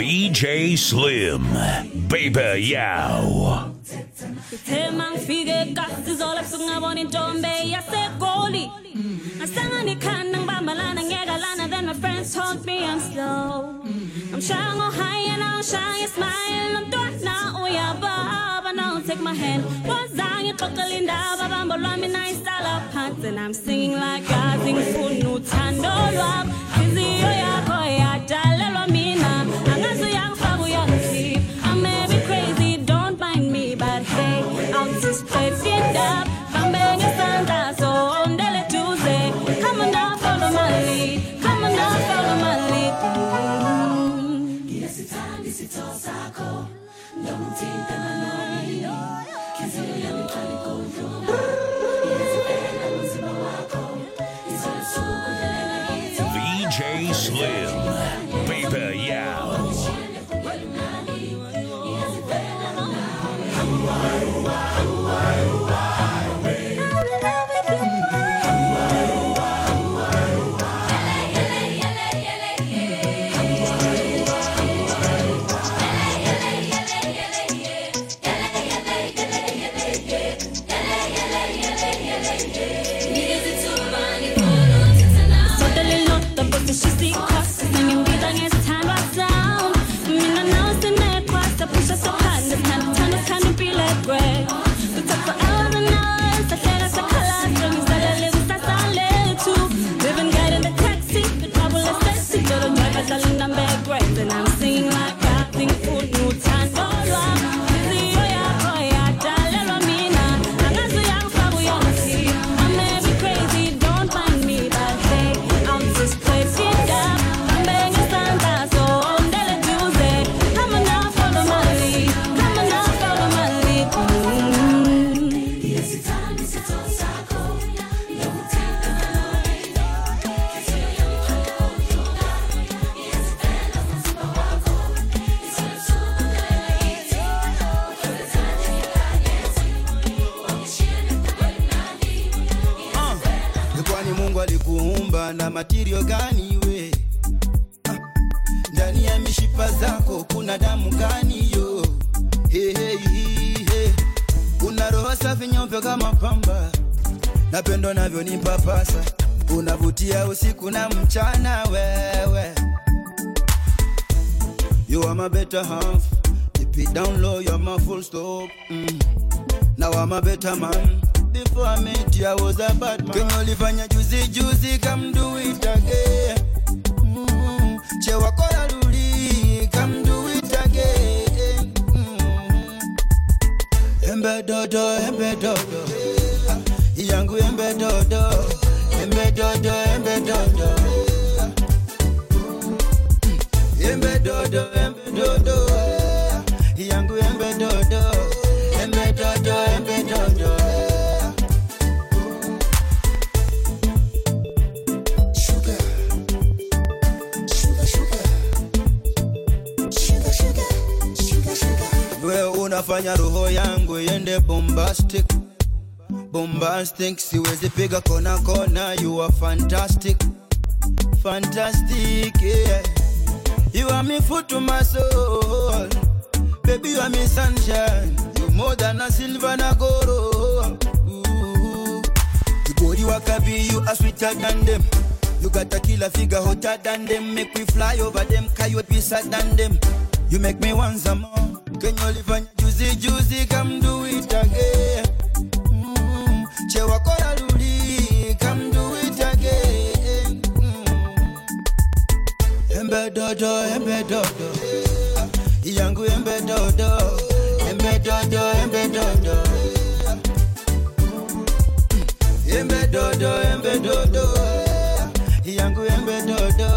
Vj Slim, Baby Yow. Then my friends told me I'm slow. I'm trying to high and I'm trying to smile. I'm doing now, oh yeah, Baba. Now take my hand. What's that? You're buckling down, Baba. But I'm in nice style of pants and I'm singing like I sing for no time. Vj Slim, Baby Yow. Na matirio gani we ndani ya mishipa zako kuna damu gani yo? Hey, hey, hey. Una roho safi nyeupe kama pamba, na pendo navyo nipapasa. Unavutia usiku na mchana wewe. You are my better half. Deep it down low, you're my full stop. Now I'm a better man. Before I met you, I was a bad man. Kwenye ulifanya juicy, come do it again. Che wakora luli, come do it again. Embe dodo yangu embe dodo Embe dodo yangu embe dodo Fanya roho yangu yende bombastic siwezi piga kona. You are fantastic, yeah. You are my food to my soul, baby. You are my sunshine, you more than a silver na goro. You go you wakabi, you are sweeter than them. You got a killer figure hotter than them. Make me fly over them, coyote be sad than them. You make me want some more. Can you live on juicy, come do it again. Che wakora luli, come do it again. Embe dodo yangu embe dodo Embe dodo yangu embe dodo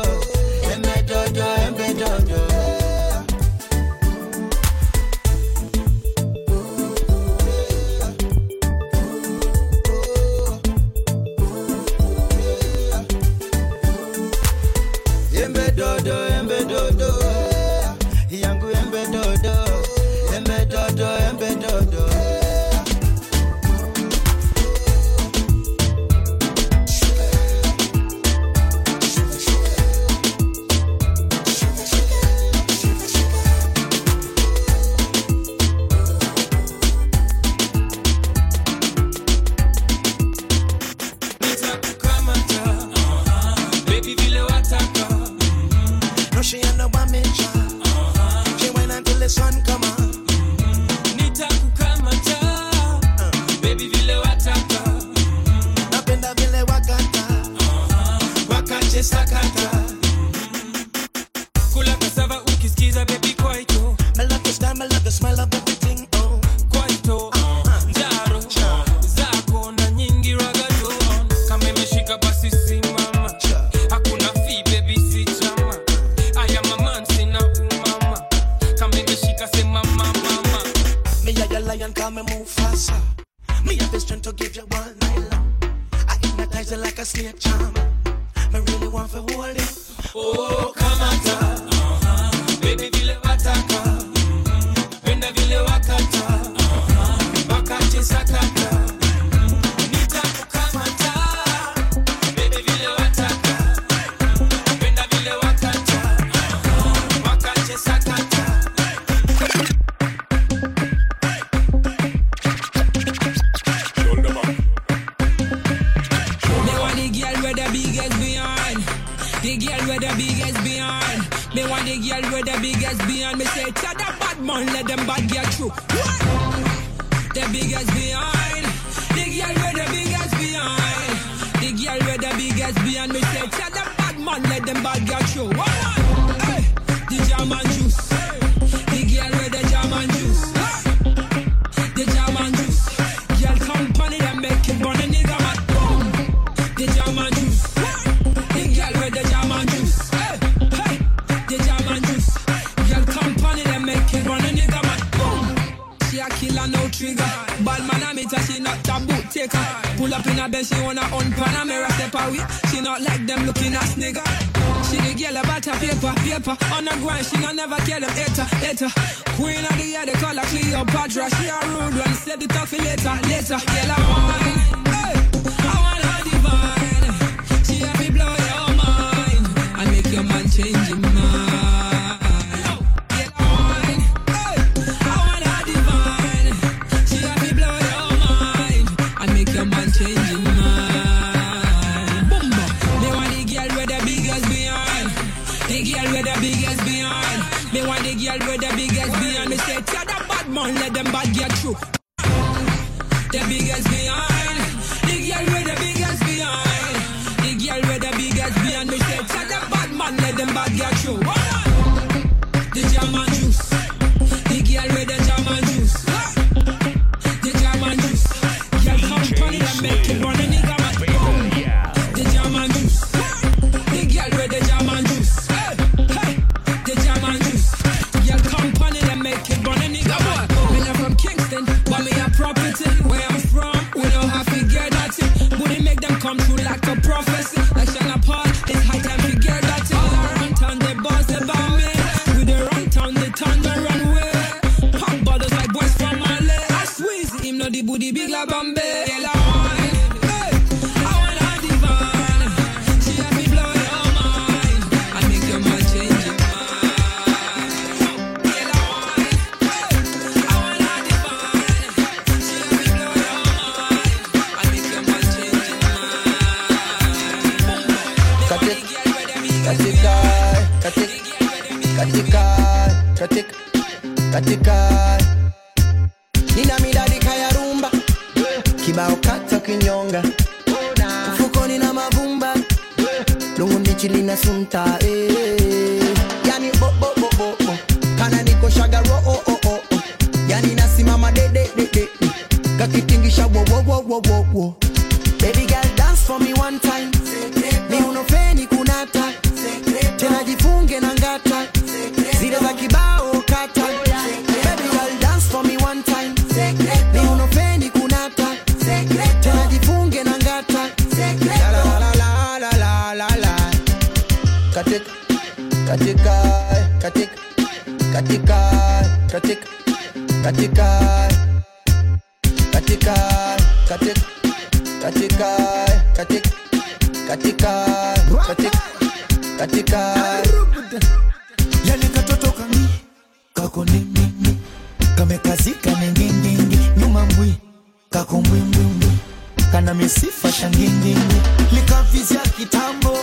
Lika vizia kitambo,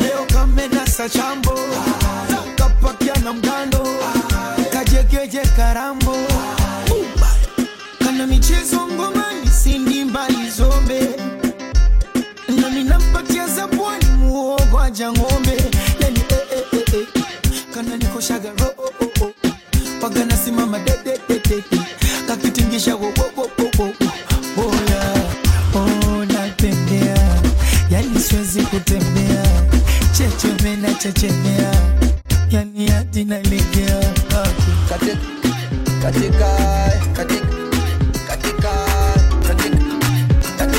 leo kamena sa chambo, kapakia na mgando, kajekeke karambo, kana michezo ngoma ni sindi mbali zombe, na ninampatia zabwani muogo aja ngombe, yani kana niko shaga ro oh oh oh, pagana simama de de de de, kakitingisha wo wo wo wo wo, bola, oh natembea, yani siwezi kutembea, checheme na chechemea. Yani adina legea katika katika katika katika katika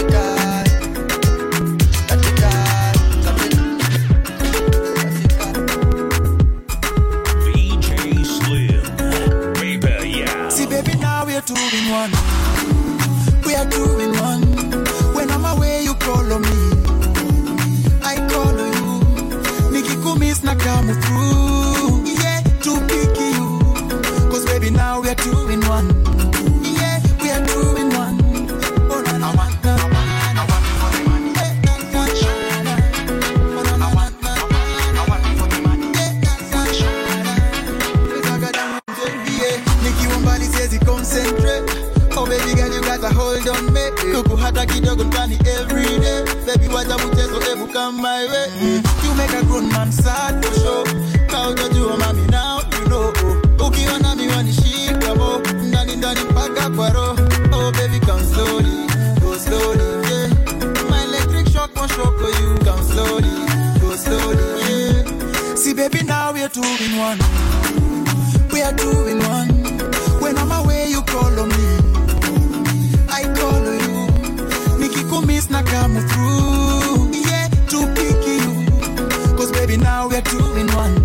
katika katika Vj Slim baby yeah. See baby now we are two in one, we are two in one. When I'm away you call on me, I call on you. Nikikumiss na come through. Now we are two in one. Yeah, we are two in one. Oh, I want that. Oh, baby girl, you gotta hold on me. Kuku hata kidogo ndani every day. Baby, wacha mchezo hebu come my way. You make a grown man sad for sure. Kau jua mami now you know. Ukiona miwani shika mo, ndani ndani mpaka kwa roho. Oh baby come slowly, go slowly, yeah. My electric shock won't shock you. Come slowly, go slowly, yeah. See baby now we are two in one, we are two in one. When I'm away you call on me, I call on you. Nikikumiss na come through, yeah, to pick you. Cause baby now we are two in one.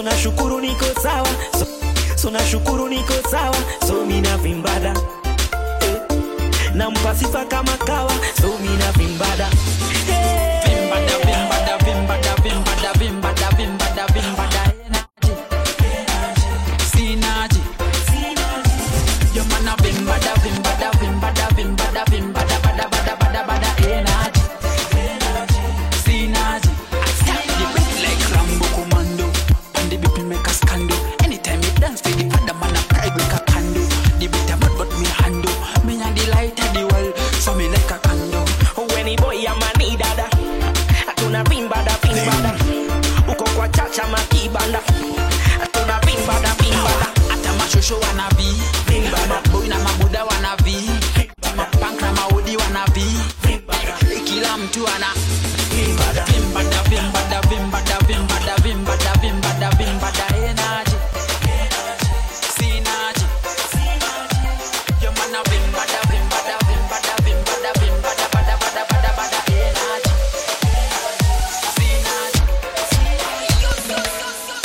so na shukuru niko sawa, so na shukuru niko sawa, so mina vimbada na mpasifa kama kawa, so mina vimbada vimbada vimbada vimbada vimbada vimbada vimbada vimbada sinaji sinaji yo mana vimbada vimbada vimbada vimbada vimbada bada bada bada bada enaji sinaji the beat like Rambo Commando and the beat make a scandal anytime you dance with the other man a pride like a candle the beat about but me handle me and the light at the wall so me like a candle when he boy am a need dada atuna vimbada vimbada uko kwa chacha makibanda atuna vimbada vimbada ata mashosho wanavi vimbada boy na mabuda wanavi mapanka na maudi wanavi vimbada kila mtu ana vimbada vimbada vimbada vimbada vimbada vimbada vimbada vimbada energy sinaji sinaji yo mana vimbada vimbada vimbada vimbada vimbada bada bada bada bada energy sinaji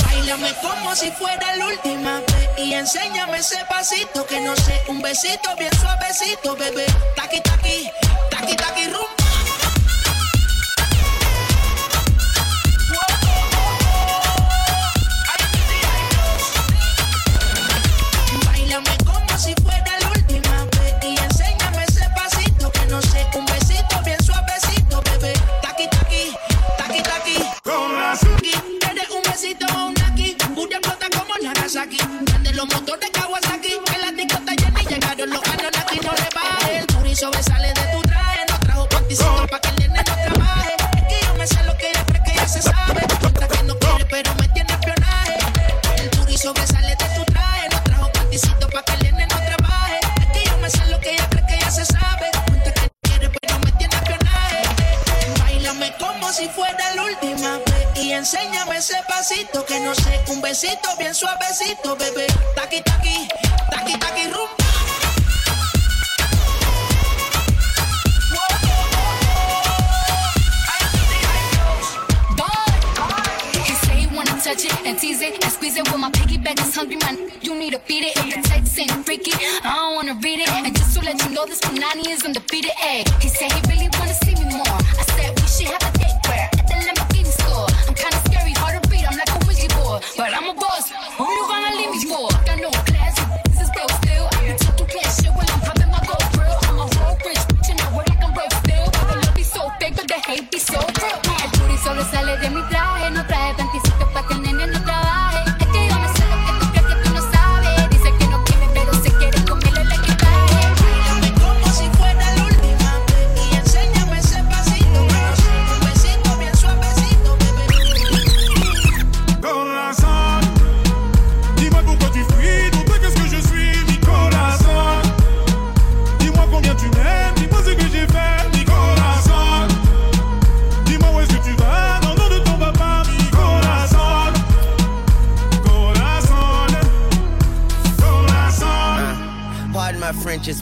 bailame como si fuera la última vez y enséñame ese pasito que no sé un besito bien suavecito bebé taqui taqui taqui taqui rumba. Aquí, grande los motores Kawasaki, en la discota llena y llegaron los canos aquí no le baje, el turizo me sale de tu traje, no trajo panticito pa' que el nene no trabaje, es que yo me sé lo que ella cree que ya se sabe, cuenta que no quiere pero me tiene espionaje, el turizo me sale de tu traje, no trajo panticito pa' que el nene no trabaje, es que yo me sé lo que ella cree que ya se sabe, cuenta que no quiere pero me tiene espionaje, báilame como si fuera la última vez. Y enséñame ese pasito que no sé, un besito bien suavecito, bebé. Taqui, taqui, taqui, taqui, rumba. Touch it and tease it and squeeze it with my piggyback is hungry man you need to beat it if the text ain't freaky I don't wanna read it and just to let you know this Panani is undefeated egg he said he really wanna see me more I said we should have a date where at the Lamborghini store I'm kinda scary hard to beat I'm like a Ouija board but I'm a boss who you gonna leave me for got no class this is broke still I been talking clear shit when I'm popping my gold grill I'm a whole rich bitch and I work like I'm broke still but the love is so fake but the hate be so real el booty solo sale de mi traje no trae tantísimo pa' que el nene no trabaje. Es que yo me sé lo que tú crees que tú no sabes. Dice que no quiere, pero se quiere comerle la que trae. Báilame como si fuera la última vez y enséñame ese pasito. Un besito bien suavecito, bebé. Corazón, dis-moi pourquoi tu fuis, dis-moi qu'est-ce que je suis, mi corazón. Dis-moi combien tu m'aimes, dis-moi ce que j'ai fait, mi corazón. Dis-moi où est-ce que tu vas, dans le nom de ton papa, mi pardon my French, it's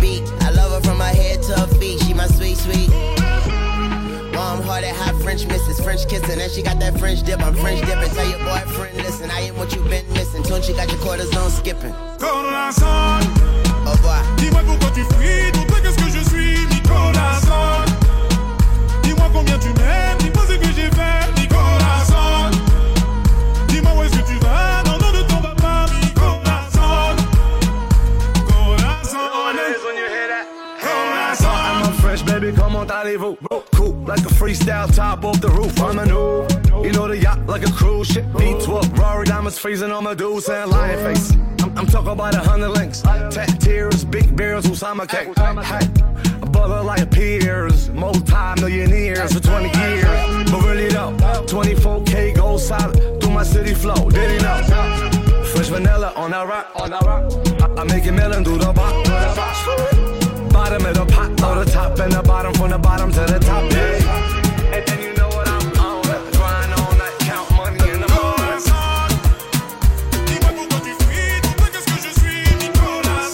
beat, I love her from her head to her feet. She my sweet, sweet... Warm-hearted, hot French missus, French kissing, and she got that French dip. I'm French dipping. Tell your boyfriend, listen, I ain't what you been missing. Tune, she got your cortisone skipping. Corazón, au revoir. Dis-moi pourquoi tu fuis, pourquoi qu'est-ce que je suis, mi corazón. Dis-moi combien tu m'aimes, dis-moi ce que j'ai fait, mi corazón. Dis-moi où est-ce que tu vas, dans le nom de ton papa, mi corazón. Corazón, corazón. I'm a French baby, comment allez-vous? Like a freestyle, top off the roof, I'm a noob. You know the yacht, like a cruise ship. B12, Rory diamonds freezing on my dudes and lion face. I'm talking about 100 links. Tat tears, big barrels, Usama cake. A butler like Peters, multi-millionaires for 20 years. But really though, 24K gold solid, through my city flow, did he know? Fresh vanilla on our rock, I make it melon, do the bop. Bottom of the pot, or the top. up and the bottom, from the bottom to the top. Yeah. And then you know what I'm on. Grind all night, count money in the morning. Dis-moi pourquoi tu fuis, dis-moi qu'est-ce que je suis, Nicolas.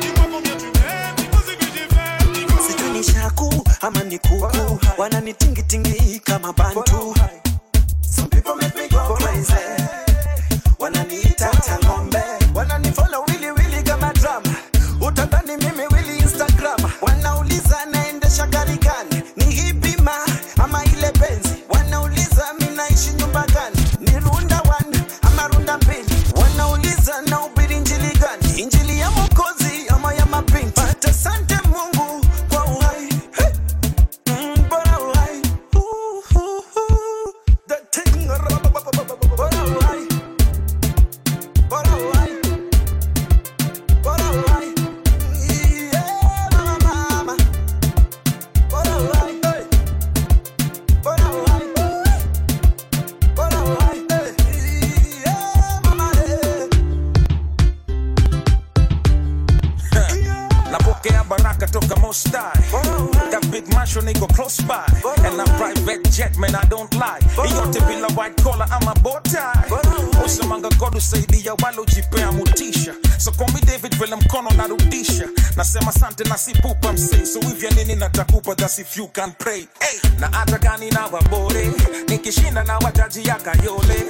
Dis-moi combien tu m'aimes, dis-moi ce que j'ai fait, Nicolas. Sikani shaku, ama ni kuku, wana ni tingi tingi kama bantu. Some people make me go crazy. Wana ni itata ngombe, wana ni follow really really kama drum. Utadani mimi really Instagram. Wanauliza naendesha gari gani, ni hipi ma ama ile Benz. Wanauliza mimi naishi nyumba gani, ni runda one ama runda mbili. Wanauliza na ubiri injili gani, injili ya Mwokozi ama ya mapinti. But asante Mungu kwa uhai, hey. Bora uhai, that thing, bora uhai, bora uhai, bora uhai. That big mansion they go close by, and a private jet, man, I don't lie. He ought to be a white collar, I'm a bow tie. Also, manga God who say the yawalo jipe amutisha. So call me David Willem Kono narudisha. Nasema sante nasipupa mse. So if you're nini natakupa, that's if you can pray. Hey, na atagani na wabore, nikishinda na wataji yaka yole.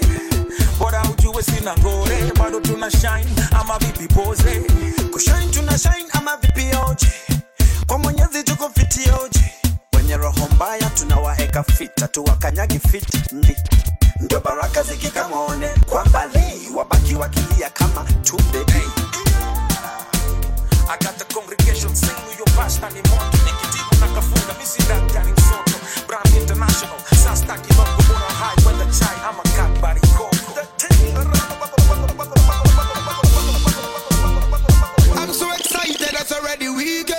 Bora ujue sina ngore, bado tunashine, ama vipi pose. Kushine tunashine, ama vipi oje. Kwa mwenyezi tuko fiti oji, wenye roho mbaya tunawaeka fita, tuwakanyagi fiti mbi. Ndio baraka zikika mwone kwa mbali, wabaki wakilia kama tumbe. Hey. I got the congregation sing with your pastor ni moto, nikitibu na kafunga misi daktari msoto. Brand International, sasta kibako muna high, whether chai ama kabari koko. The thing I'm so excited, that's already weekend.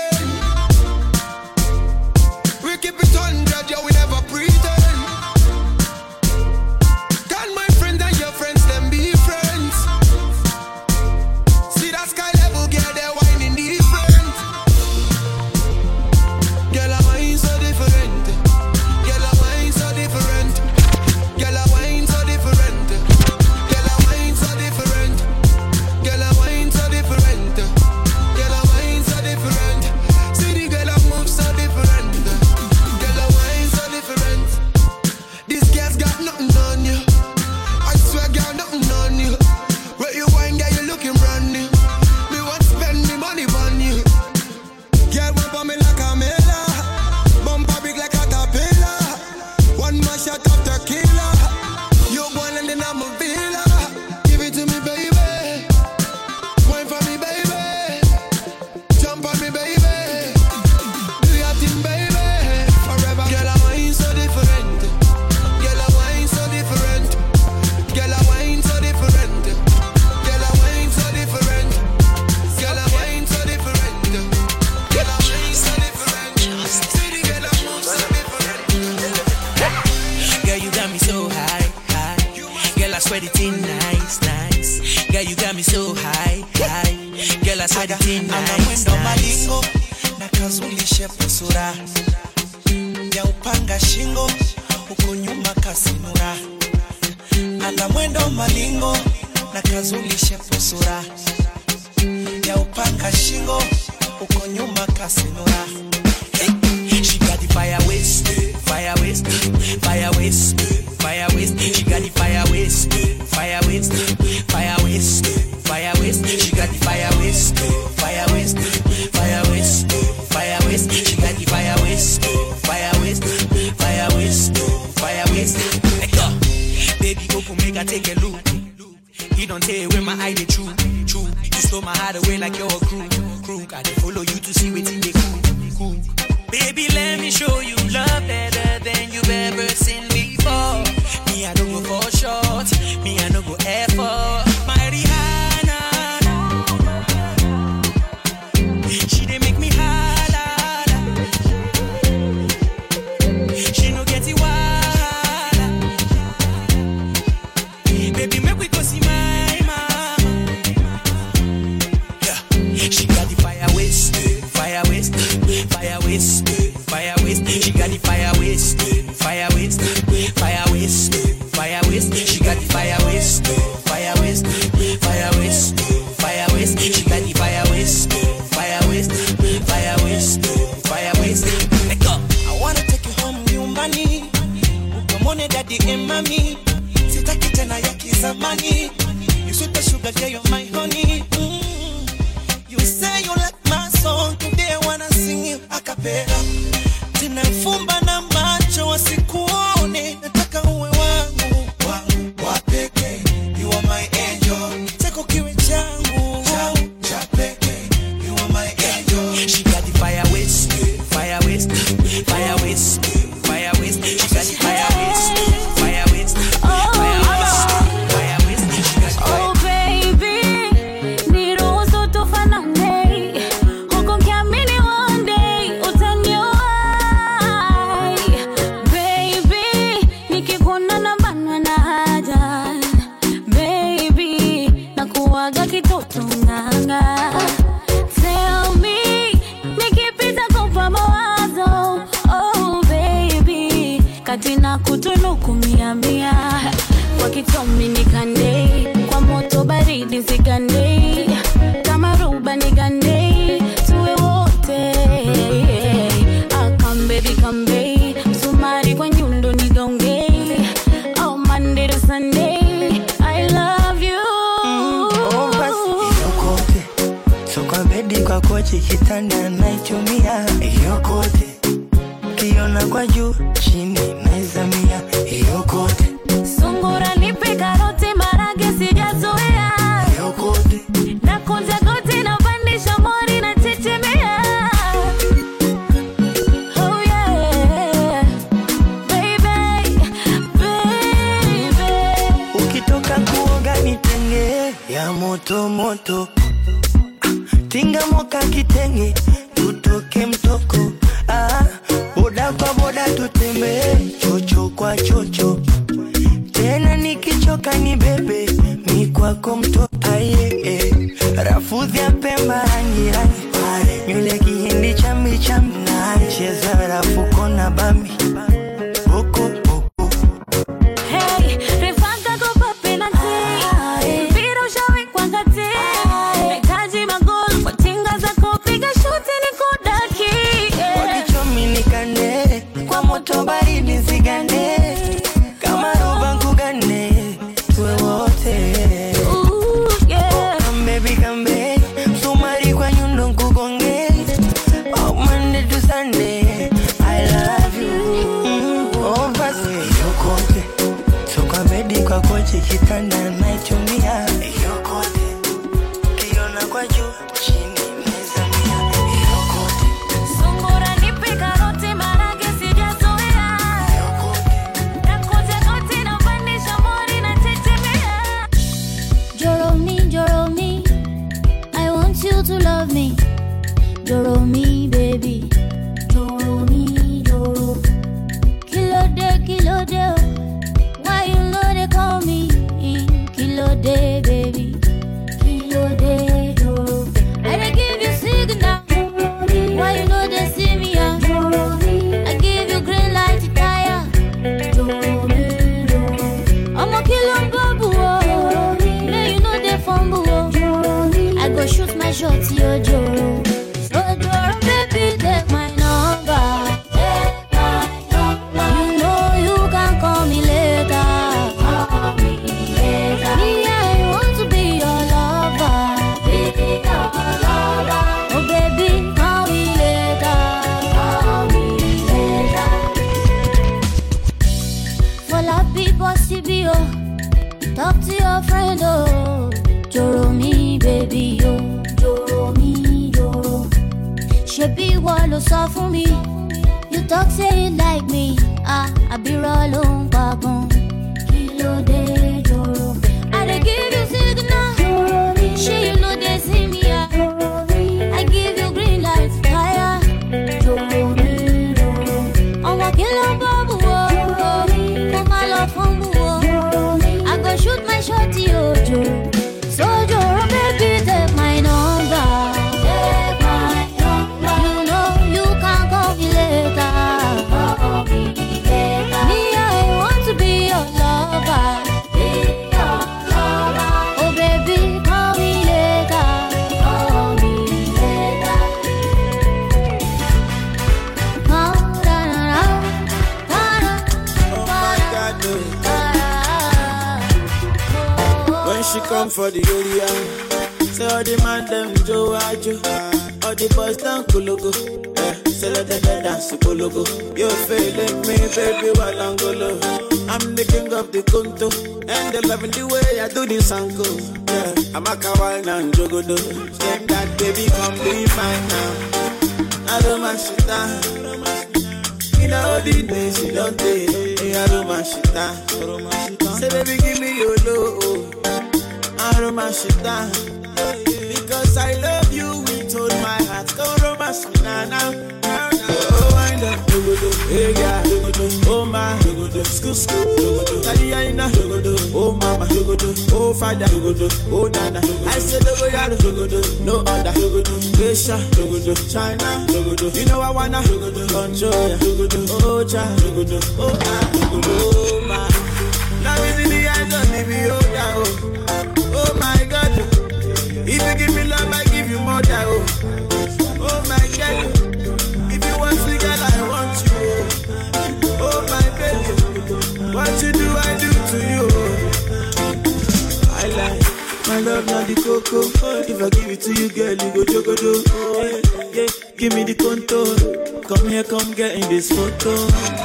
waist, fire waist. She got the fire waist, fire waist, fire waist, fire waist. She got the fire waist, fire waist, fire waist, fire waist. She got the fire waist, fire waist, fire waist, fire waist. Pick up. I wanna take you home, you money. The money that they ain't mommy. Sita kitana yaki zamani. You super sugar, yeah, you're my honey. You say you like my song. Today I wanna sing you a cappella. Tinafumba na macho wasikuone. Nataka uwe wangu, wangu wapeke. You are my angel. Teko kiwe changu, cha peke. You are my angel. She got the fire waist, fire waist, fire waist, fire waist. She got the fire waist, fire waist, fire waist, fire waist. She got the fire waist. Katina kutunuku miamia wakitomi ni kandei kwa moto baridi zikandei kama ruba ni gandei tuwe wote akambe dikambei sumari kwa nyundo ni gongei au Monday to Sunday I love you yokote so kwa bedi kwa kochi kitanda naichumia yokote kiona kwa juu chini meza mia yokote sungura nipe karoti marage sijazoea yokote na kunja goti na pandisha mori na chichimea oh yeah baby baby ukitoka kuoga nitenge ya moto moto tinga moka kitenge tutoke mtoko ah boda kwa boda tuteme chocho kwa chocho tena nikichoka ni bebe mi kwako mto aye eh. Rafudhi ya pemba rangi rangi nyule kihindi chambi chambi cheza rafu kona bambi boko boko hey refanga go papi na tea mpira ushawe kwa ngati mekaji magol kwa tinga za kupiga shuti ni kudaki wakichomi ni kane kwa moto baridi zigane kama roba nkugane tuwe wote yeah. Kambe kambe sumari kwa nyundo nkugonge oh Monday to Sunday I love you basi yokote so kwa bedi kwa kochi kitanda naichumia yokote kiona kwa juu chini meza mia yokote sungura nipe karoti marage sijazoea yokote nakoja goti na pandisha mori na tetemea joro me I want you to love me joro me baby joro me joro kilo de why you know they call me kilo de baby kilo de joro I dey give you signal why you know they see me joro I give you green light to tire joro me joro I'm a kilo babu oh now you know they fumble oh I go shoot my shot yo joro so joro baby take my number. Talk to your friend, oh Joro me, baby, oh Joro me, Joro Shebi walo sa for me You talk, say it like me Ah, I be rolling, babon Kilo de Joro I dey give you signal She you know they see me, yeah I give you green light, fire Joro me, Joro I'm a killer, babu, oh For my love, humble, oh Shoot my shot, yo, Joe. So, Joe, baby, take my number. You know you can't go. she come for the area. Say all the man them Joe Ajo, all the boys down Kologo. Say let them dance to Kologo. You feeling me, baby, while I'm Golo. I'm the king of the Konto, and they loving the way I do this and go. Yeah, I'm a kawaii and jogodo. Say that baby, come be mine now. I don't mind shit down. You know the days she don't take. Aroma shita, say baby give me your love. Aroma shita, because I love you with all my heart. Aroma shita now. Oh wind up, hey girl, oh my, scoop scoop, Taliana, oh mama, oh father, oh nana. I said the way I do, no other. Russia, China, you know I wanna control, oh child, oh. Oh my, love is in the eyes of the beholder. Oh my God, if you give me love, I give you more. Oh my God, if you want me, girl, I want you. Oh my baby, what you do, I do to you. I like my love, not the cocoa. If I give it to you, girl, you go jogodo. Oh, yeah, give me the contour. Come here, come get in this photo,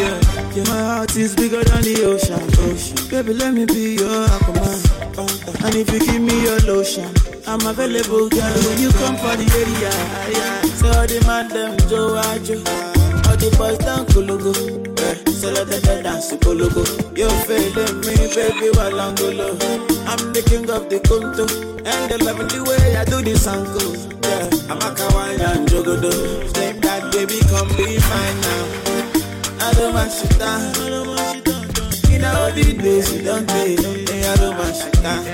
yeah, yeah. My heart is bigger than the ocean. Baby, let me be your aquaman. And if you give me your lotion, I'm available, girl. When you come for the area, yeah. Say all the man them Joe Ajo, all the boys down Kologo. Say let them dance to Kologo. You feeling me, baby, while I'm Golo. I'm the king of the Konto, and they loving the way I do this and go. Yeah, I'm a kawaii and jogodo. Say that baby, come be mine now. I don't want shit down. You know the days you don't take. I don't want shit down.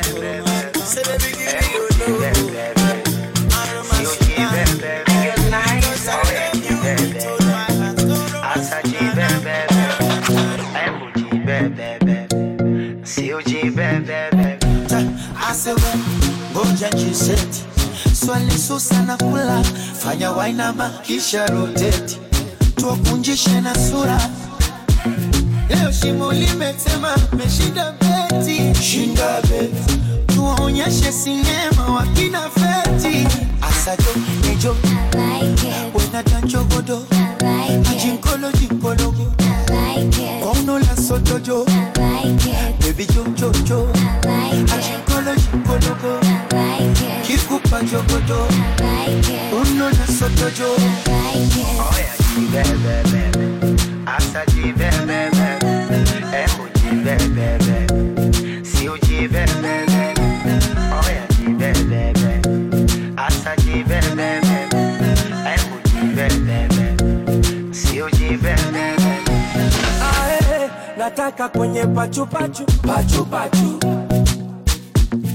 Say baby, give me your love. I don't want shit down. Because I love you with all my heart. I say well, go judge set. Swali susa na kula, fanya wainama kisha rotate. Tuwakunjishe na sura. Leo shimu limetema, meshinda beti. Shinda beti. Tuwaonyeshe sinema, wakina feti. Asajo, nejo. I like it. Wena dancho godo. I like it. Ajinkolo, jinkolo. I like it. Kono la sotojo. I like it. Baby jojojo. I like it. Ajinkolo, jinkolo. I like it. I like it. Oh yeah, baby. I said, baby. See you, baby. Oh yeah, baby. I said, baby. See you, baby. Nataka kwenye pachu pachu, pachu pachu.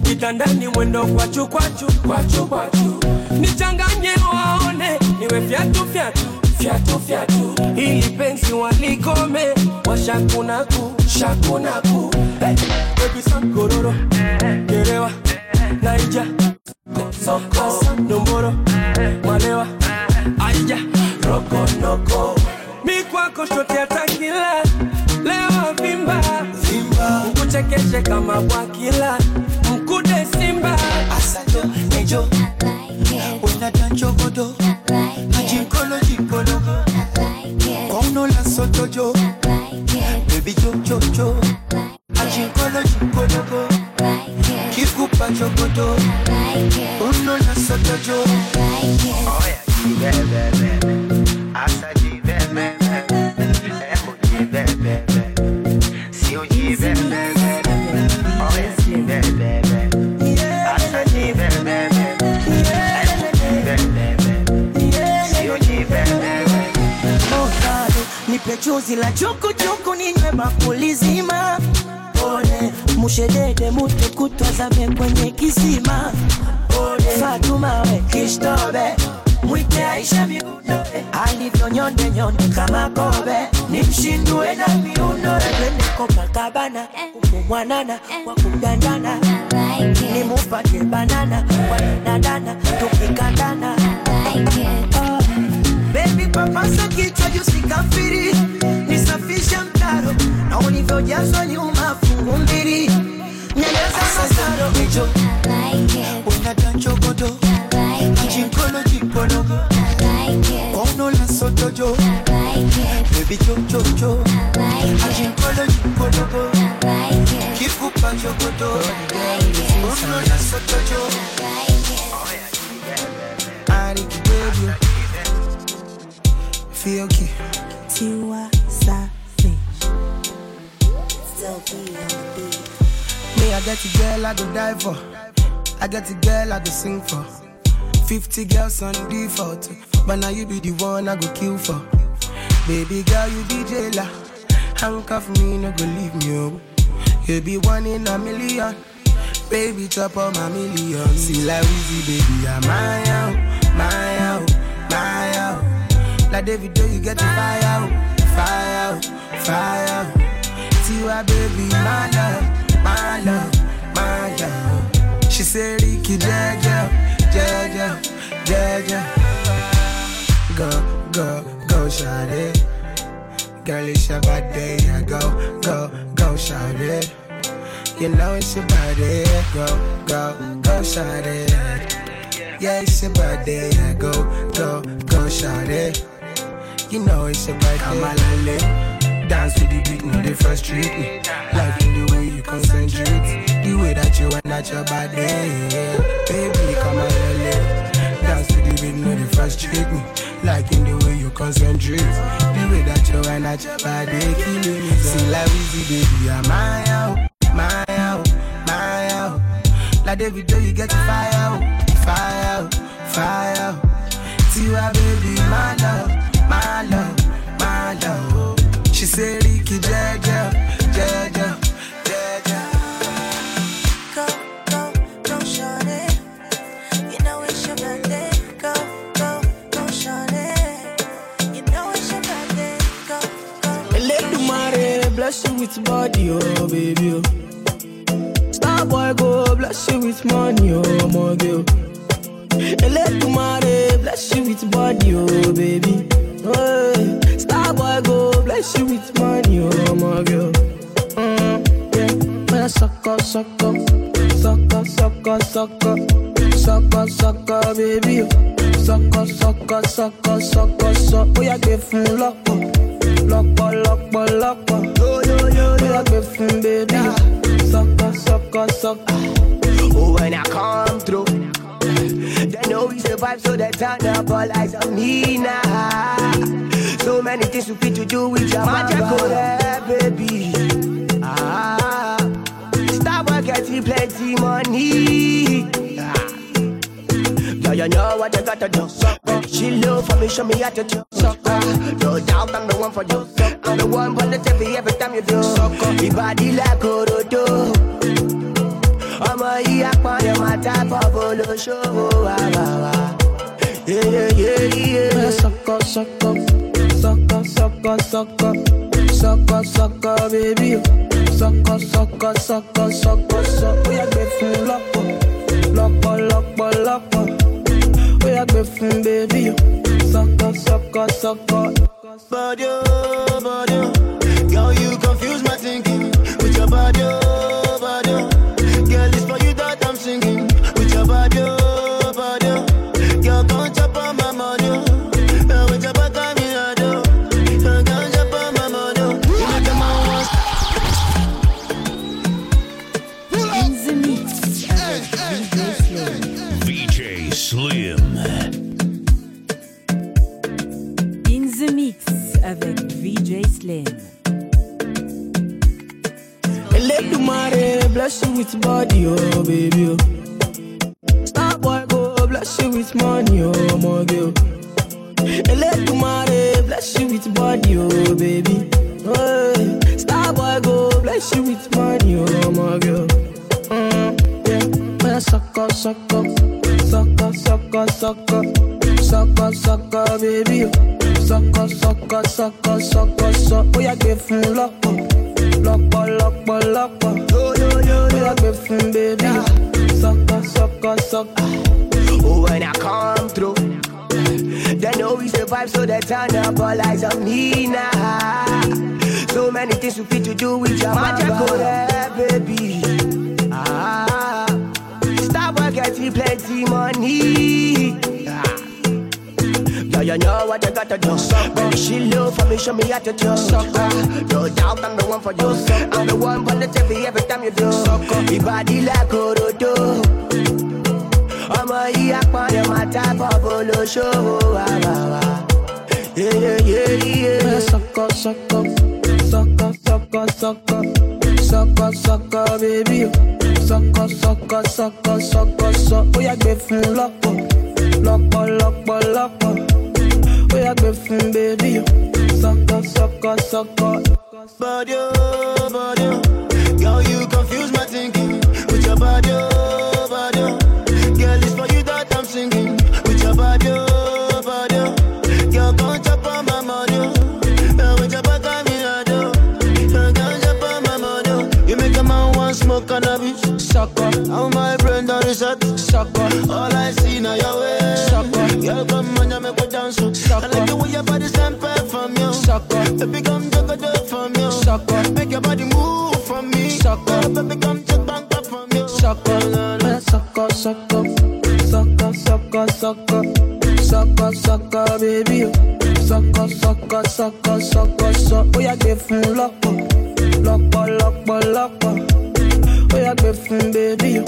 Kitandani mwendo kwachu kwachu kwachu kwachu. Nichanganye waone niwe fiatu fiatu fiatu fiatu. Hili pensi walikome wa shakunaku shakunaku. Hey, baby san kororo kerewa naija soko nomboro malewa aija roko noko. Mikwako shote atakila lewa vimba vimba. Ukuchekeshe kama wakila. Kude Simba, Asato, Nejo, Wena Dancho Godo, Ajinkolo, Jinkolo, Kono la Sotojo, Baby Jojo, Ajinkolo, Jinkolo, Kikupa Jogodo, Kono la Sotojo, oh yeah, baby, Asaji, baby, baby, Chozi la choko choko ni nyeba kulizima. Ole, mushedede mutu kutozame kwenye kizima. Ole, fatumawe kishtobe. Mwite Aisha miundore. Alivyo nyonde nyonde kama kobe. Nimshindue na miundore. Wende Copacabana, kumwanana, wakugandana. Nimupate banana, wanadana, tukikandana. Baby papa sakichwa juu sikafiri. Nisafisha mtaro. Na univyo jaswa nyuma fungu mbiri. Nyanyasa masaro. Nejo, Jojo. Baby Jojo Jojo. As you follow you follow. Keep up on your good door. Oh no, that's a Jojo. I need to baby. Feel okay. Tiwa Savage. Still be on the beat. Me, I get a girl I go die for. I get a girl I go sing for. 50 girls on default, but now you be the one I go kill for. Baby girl, you be jailer. Handcuff me, no go leave me home. You be one in a million. Baby, chop up my million. See like Weezy, baby, I'm my out, my out, my out. Like Davido, you get to fire out, fire out, fire out. Tiwa, baby, my love. My love, my love. She said, Ricky, Jaja, Jaja, Jaja. Go, go, go, shout it. Girl, it's your birthday. Go, go, go, shout it. You know it's your birthday. Go, go, go, shout it. Yeah, it's your birthday. Go, go, go, shout it. You know it's your birthday. Come on, lale. Dance with the beat, no, they frustrate me. Like in the way you concentrate, the way that you and at your body, yeah. Baby, come on, let dance to the beat, no, they frustrate me. Like in the way you concentrate, the way that you and at your body, killing me. See, like Weezy, baby, I'm my out, my out, my out. Like Davido, you get to fire out, fire out, fire out. Tiwa, baby, my love, my love, my love. She said, Ricky, Jaja, Jaja, Jaja. Go, go, go, shawty. You know it's your birthday. Go, go, go, shawty. You know it's your birthday. Go, go, go. Let the marry, bless you with body, oh baby. Oh. Star boy go, bless you with money, oh my girl. Let the marry, bless you with body, oh baby. Oh. Star boy go, bless you with money, oh my girl. When I suck up, suck up, suck up, suck up, suck up, suck up, suck up, baby. Suck up, suck up, suck up, suck up, suck up. We are giving luck, luck, luck, luck. Yo yo yo, we are giving baby. Suck up, suck up, suck up. Oh, when I come through, they know we survive, so they turn up all eyes on me now. So many things you fit to do with your magic, baby. Ah, Starbucks getting plenty money. Ah. Yo, you know what I gotta do. Sucker. She love for me, show me how to do. Sucker. No doubt I'm the one for you. Sucker. I'm the one for the TV every time you do. Sucker. Me body like Orodo. I'm a yakpa, my type of polo show. Yeah, yeah, yeah, yeah. Sucker, sucker. Sucker, sucker, sucker, sucker, sucker, baby. Sucker, sucker, sucker, sucker, sucker. We are grateful, locker, locker, locker, locker. We are grateful, baby. Sucker, sucker, sucker. Body, body, girl, you confuse my thinking with your body, body. Girl, it's for you that I'm singing with your body, body. Girl, don't chop on my money. Vj Slim in the mix avec Vj Slim. Let the marry, bless you with body, oh baby. Oh. Star boy go, bless you with money, oh my girl. Let the marry, bless you with body, oh baby. Oh. Star boy go, bless you with money, oh my girl. Suck up, suck up, suck up, suck up, suck up, suck up, suck up, baby. Suck up, suck up, suck up, suck up, suck up. We are grateful, locker, locker, locker, locker. We are grateful, baby. Suck up, suck up, suck up. Oh, when I come through, they know we survive, so they turn up all eyes on me now. So many things you fit to do with your magic, baby. Ah. Get me plenty money. Ah. Yo, you know what you gotta do. Really, she love for me, show me how to do. No doubt I'm the one for you. I'm the one for the TV every time you do. Your body like Orodo. I'm a yak on my type of polo show. Yeah, yeah, yeah, yeah. Suck up, suck up, suck up, suck up, suck up. Sucker, sucker, baby. Sucker, sucker, sucker, sucker, sucker. Oh, yeah, give him lock up. Lock up, lock up, lock up. Oh, yeah, give him, baby. Sucker, sucker, sucker. Body, body. Girl, you confuse my thinking. With your body, body. Girl, it's for you that I'm singing. With your body, body. Girl, don't jump on my money. Now, with your back, I'm in a door. Smoke cannabis, sucker. How my brain done reset, sucker. All I see now your way, sucker. Girl, come on, you make me dance, sucker. I like the way your body stand back from you, sucker. Baby, come take a dip from you, sucker. Make your body move from me, sucker. Baby, come take back up from you, sucker. Sucker, sucker, sucker, sucker, sucker, sucker, sucker, baby. Sucker, sucker, sucker, sucker, sucker. Oh, you give me lock up, lock up, lock up, lock up. Oh, yeah, girlfriend, baby.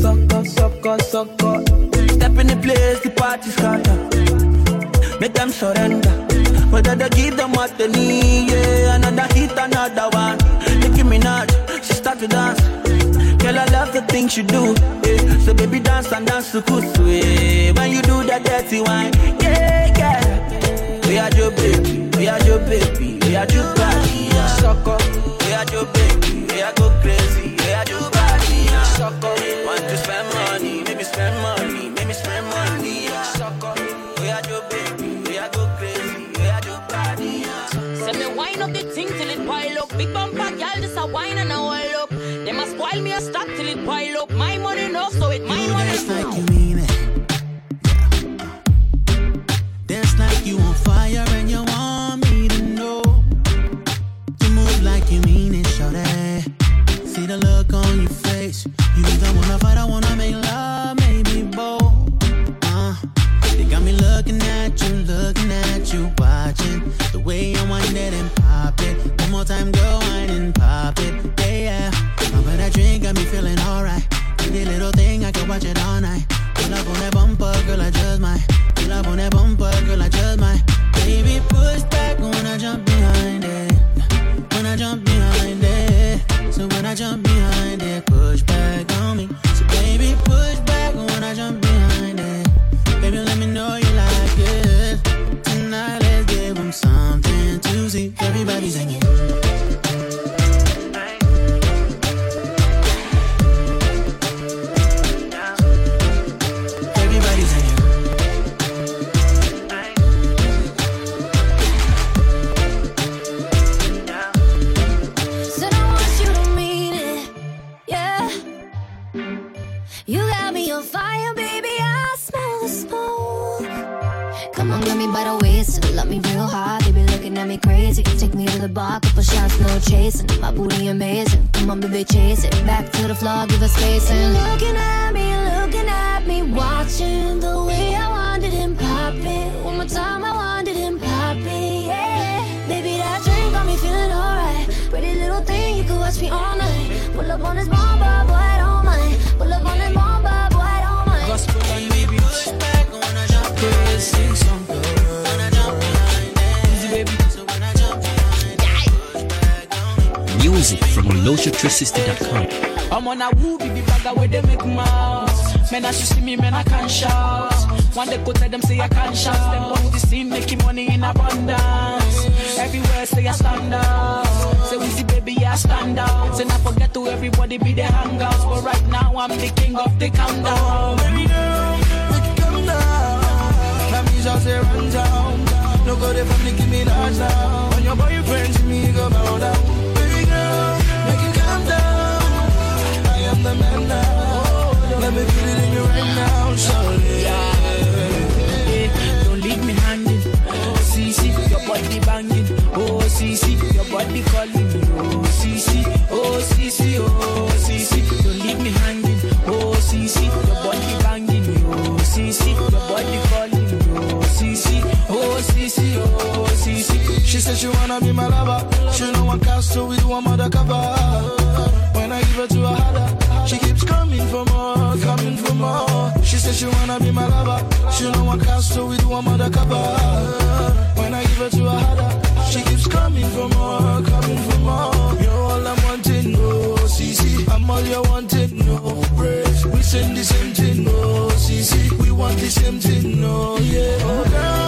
Sucker, sucker, sucker. Step in the place, the party's hotter. Make them surrender. Whether they give them what they need, yeah. Another hit, another one. Nicki Minaj, she start to dance. Girl, I love the things you do, yeah. So baby, dance and dance to kusu, yeah. When you do that dirty wine, yeah, yeah. We are your baby, we are your baby, we are your body, yeah. Sucker, we are your baby, we are go crazy. Sucker, want to spend money, make me spend money, make me spend money, yeah. Sucker, we are your baby, we are go crazy, we are your body, yeah. Send me wine up the thing till it pile up. Big bumper girl, this a wine and a oil up. They must spoil me a stock till it pile up. My money no, so it my money dance now. Like you mean it. Dance like you on fire and you want me to know. You move like you mean it, shawty. See the look on your face. You either wanna fight or wanna make love, maybe both. They got me looking at you, watching the way you wind it and pop it. One more time, girl, wine and pop it. Yeah, yeah. But that drink got me feeling alright. Pretty little thing, I can watch it all night. Pull up on that bumper, girl, I just might. Pull up on that bumper, girl, I just might. Baby, push back when I jump behind it. When I jump behind it. So when I jump behind it, push back on me. So baby, push back when I jump behind it. Baby, let me know you like it. Tonight, let's give them something to see. Everybody's hanging. Bar, couple shots, no chasing. My booty amazing. Come on, baby, chase it. Back to the floor, give us space. And looking at me, watching the way I wind it and pop it. One more time, I wind it and pop it. Yeah, baby, that drink got me feeling alright. Pretty little thing, you could watch me all night. Pull up on this bomba, boy, I don't mind. Pull up on this bomba, boy, I don't mind. Gospel and baby, push back when I jump in, sing some girl. When I jump in, easy baby. Music from LotiaTristSister.com. I'm on a woo, baby, bagger where they make mouths. Men as you see me, men I can't shout. One day go tell them say I can't shout. Them off the scene, making money in abundance. Everywhere say I stand out. Say Weezy baby, yeah, I stand out. Say not forget to everybody be the hangouts. But right now I'm the king of the countdown. Baby girl, make it come down. That means I'll say run down. No go there from the give me large down. On your boyfriend, see me go bow down. I am the man now. Let me feel it in you right now, surely. Yeah. Hey, don't leave me hanging. Oh, CC, your body banging. Oh, CC, your body calling. Oh, CC, oh, CC, oh, CC. Don't leave me hanging. Oh, CC, your body banging. Oh, CC, your body calling. Oh, CC, oh. a lover. She know I'm cast, so we do a mother cover. When I give her to a holler, she keeps coming for more, coming for more. She says she wanna be my lover. She know I'm cast, so we do a mother cover. When I give her to a holler, she keeps coming for more, coming for more. You're all I'm wanting, no CC. I'm all you're wanting, no praise. We send the same thing, no CC. We want the same thing, no yeah. Oh girl.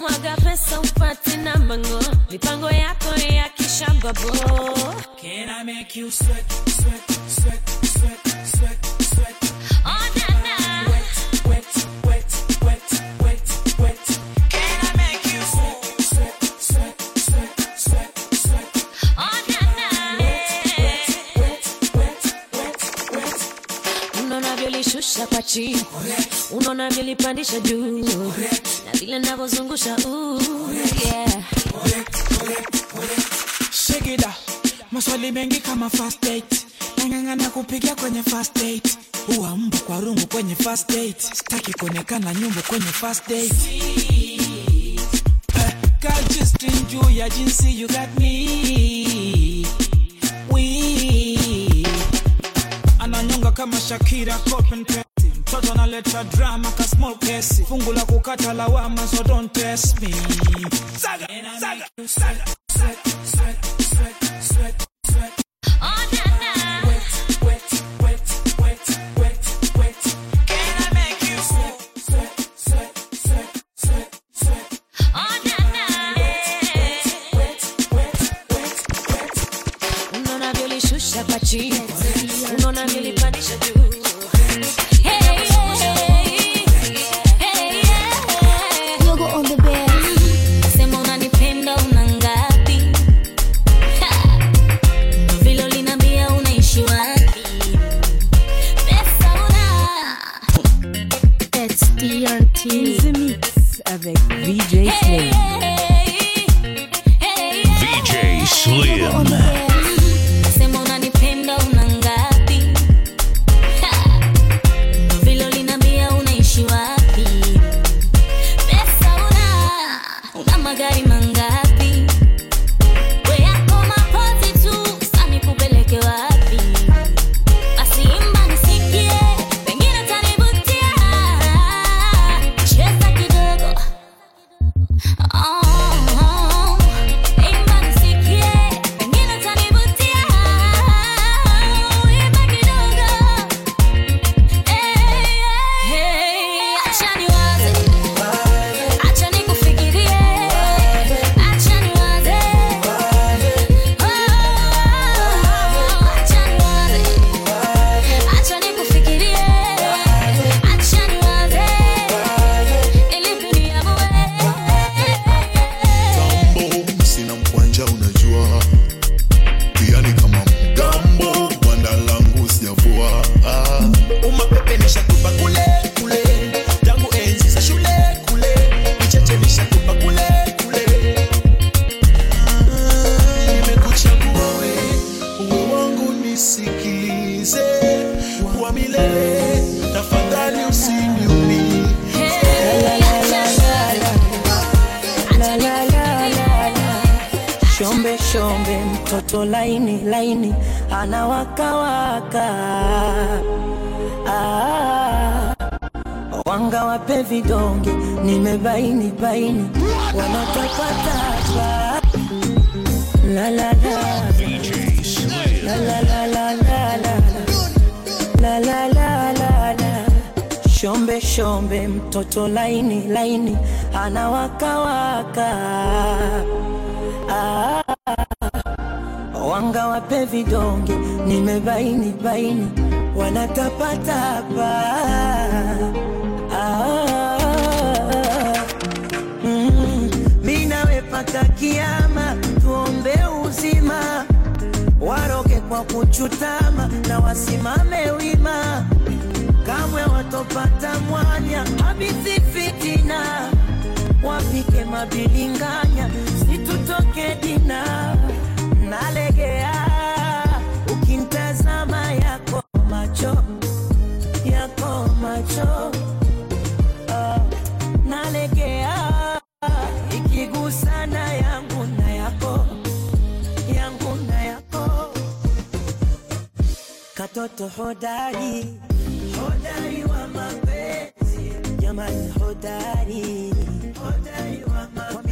Mwaga peso upate na mango, mipango yako ya kishamba bo. Can I make you sweat, sweat, sweat, sweat, sweat, sweat? Oh, nah, nah. Wet, wet, wet, wet, wet, wet. Can I make you sweat, sweat, sweat, sweat, sweat, sweat? Oh, nah, nah. Wet, wet, wet, wet, wet. Unaona violishusha kwa chini, unaona vilipandisha juu, na vile ninavyozungusha yeah. Shake it up. Maswali mengi kama first date, nangangana kupigia kwenye first date. Uwa mbu kwa rungu kwenye first date, staki konekana nyumbu kwenye first date. Girl just enjoy ya jinsi you got me. We ananyonga kama Shakira Carpenter. Mtoto naleta drama ka small case. Fungu la kukata lawama so don't test me. Saga, saga, saga, saga. Toto laini laini anawaka waka wanga wape vidonge nimebaini baini wanatapatapa minawe paka kiama tuombe uzima waroge kwa kuchutama na wasimame wima. Kamwe watopata mwanya, habizi fitina, wapike mabilinganya, situtoke dina, nalegea, ukintazama yako macho, yako macho, nalegea, ikigusana yangu na yako, yangu na yako, katoto hodari. Hodari wa mapenzi, jamani hodari, hodari wa mapenzi.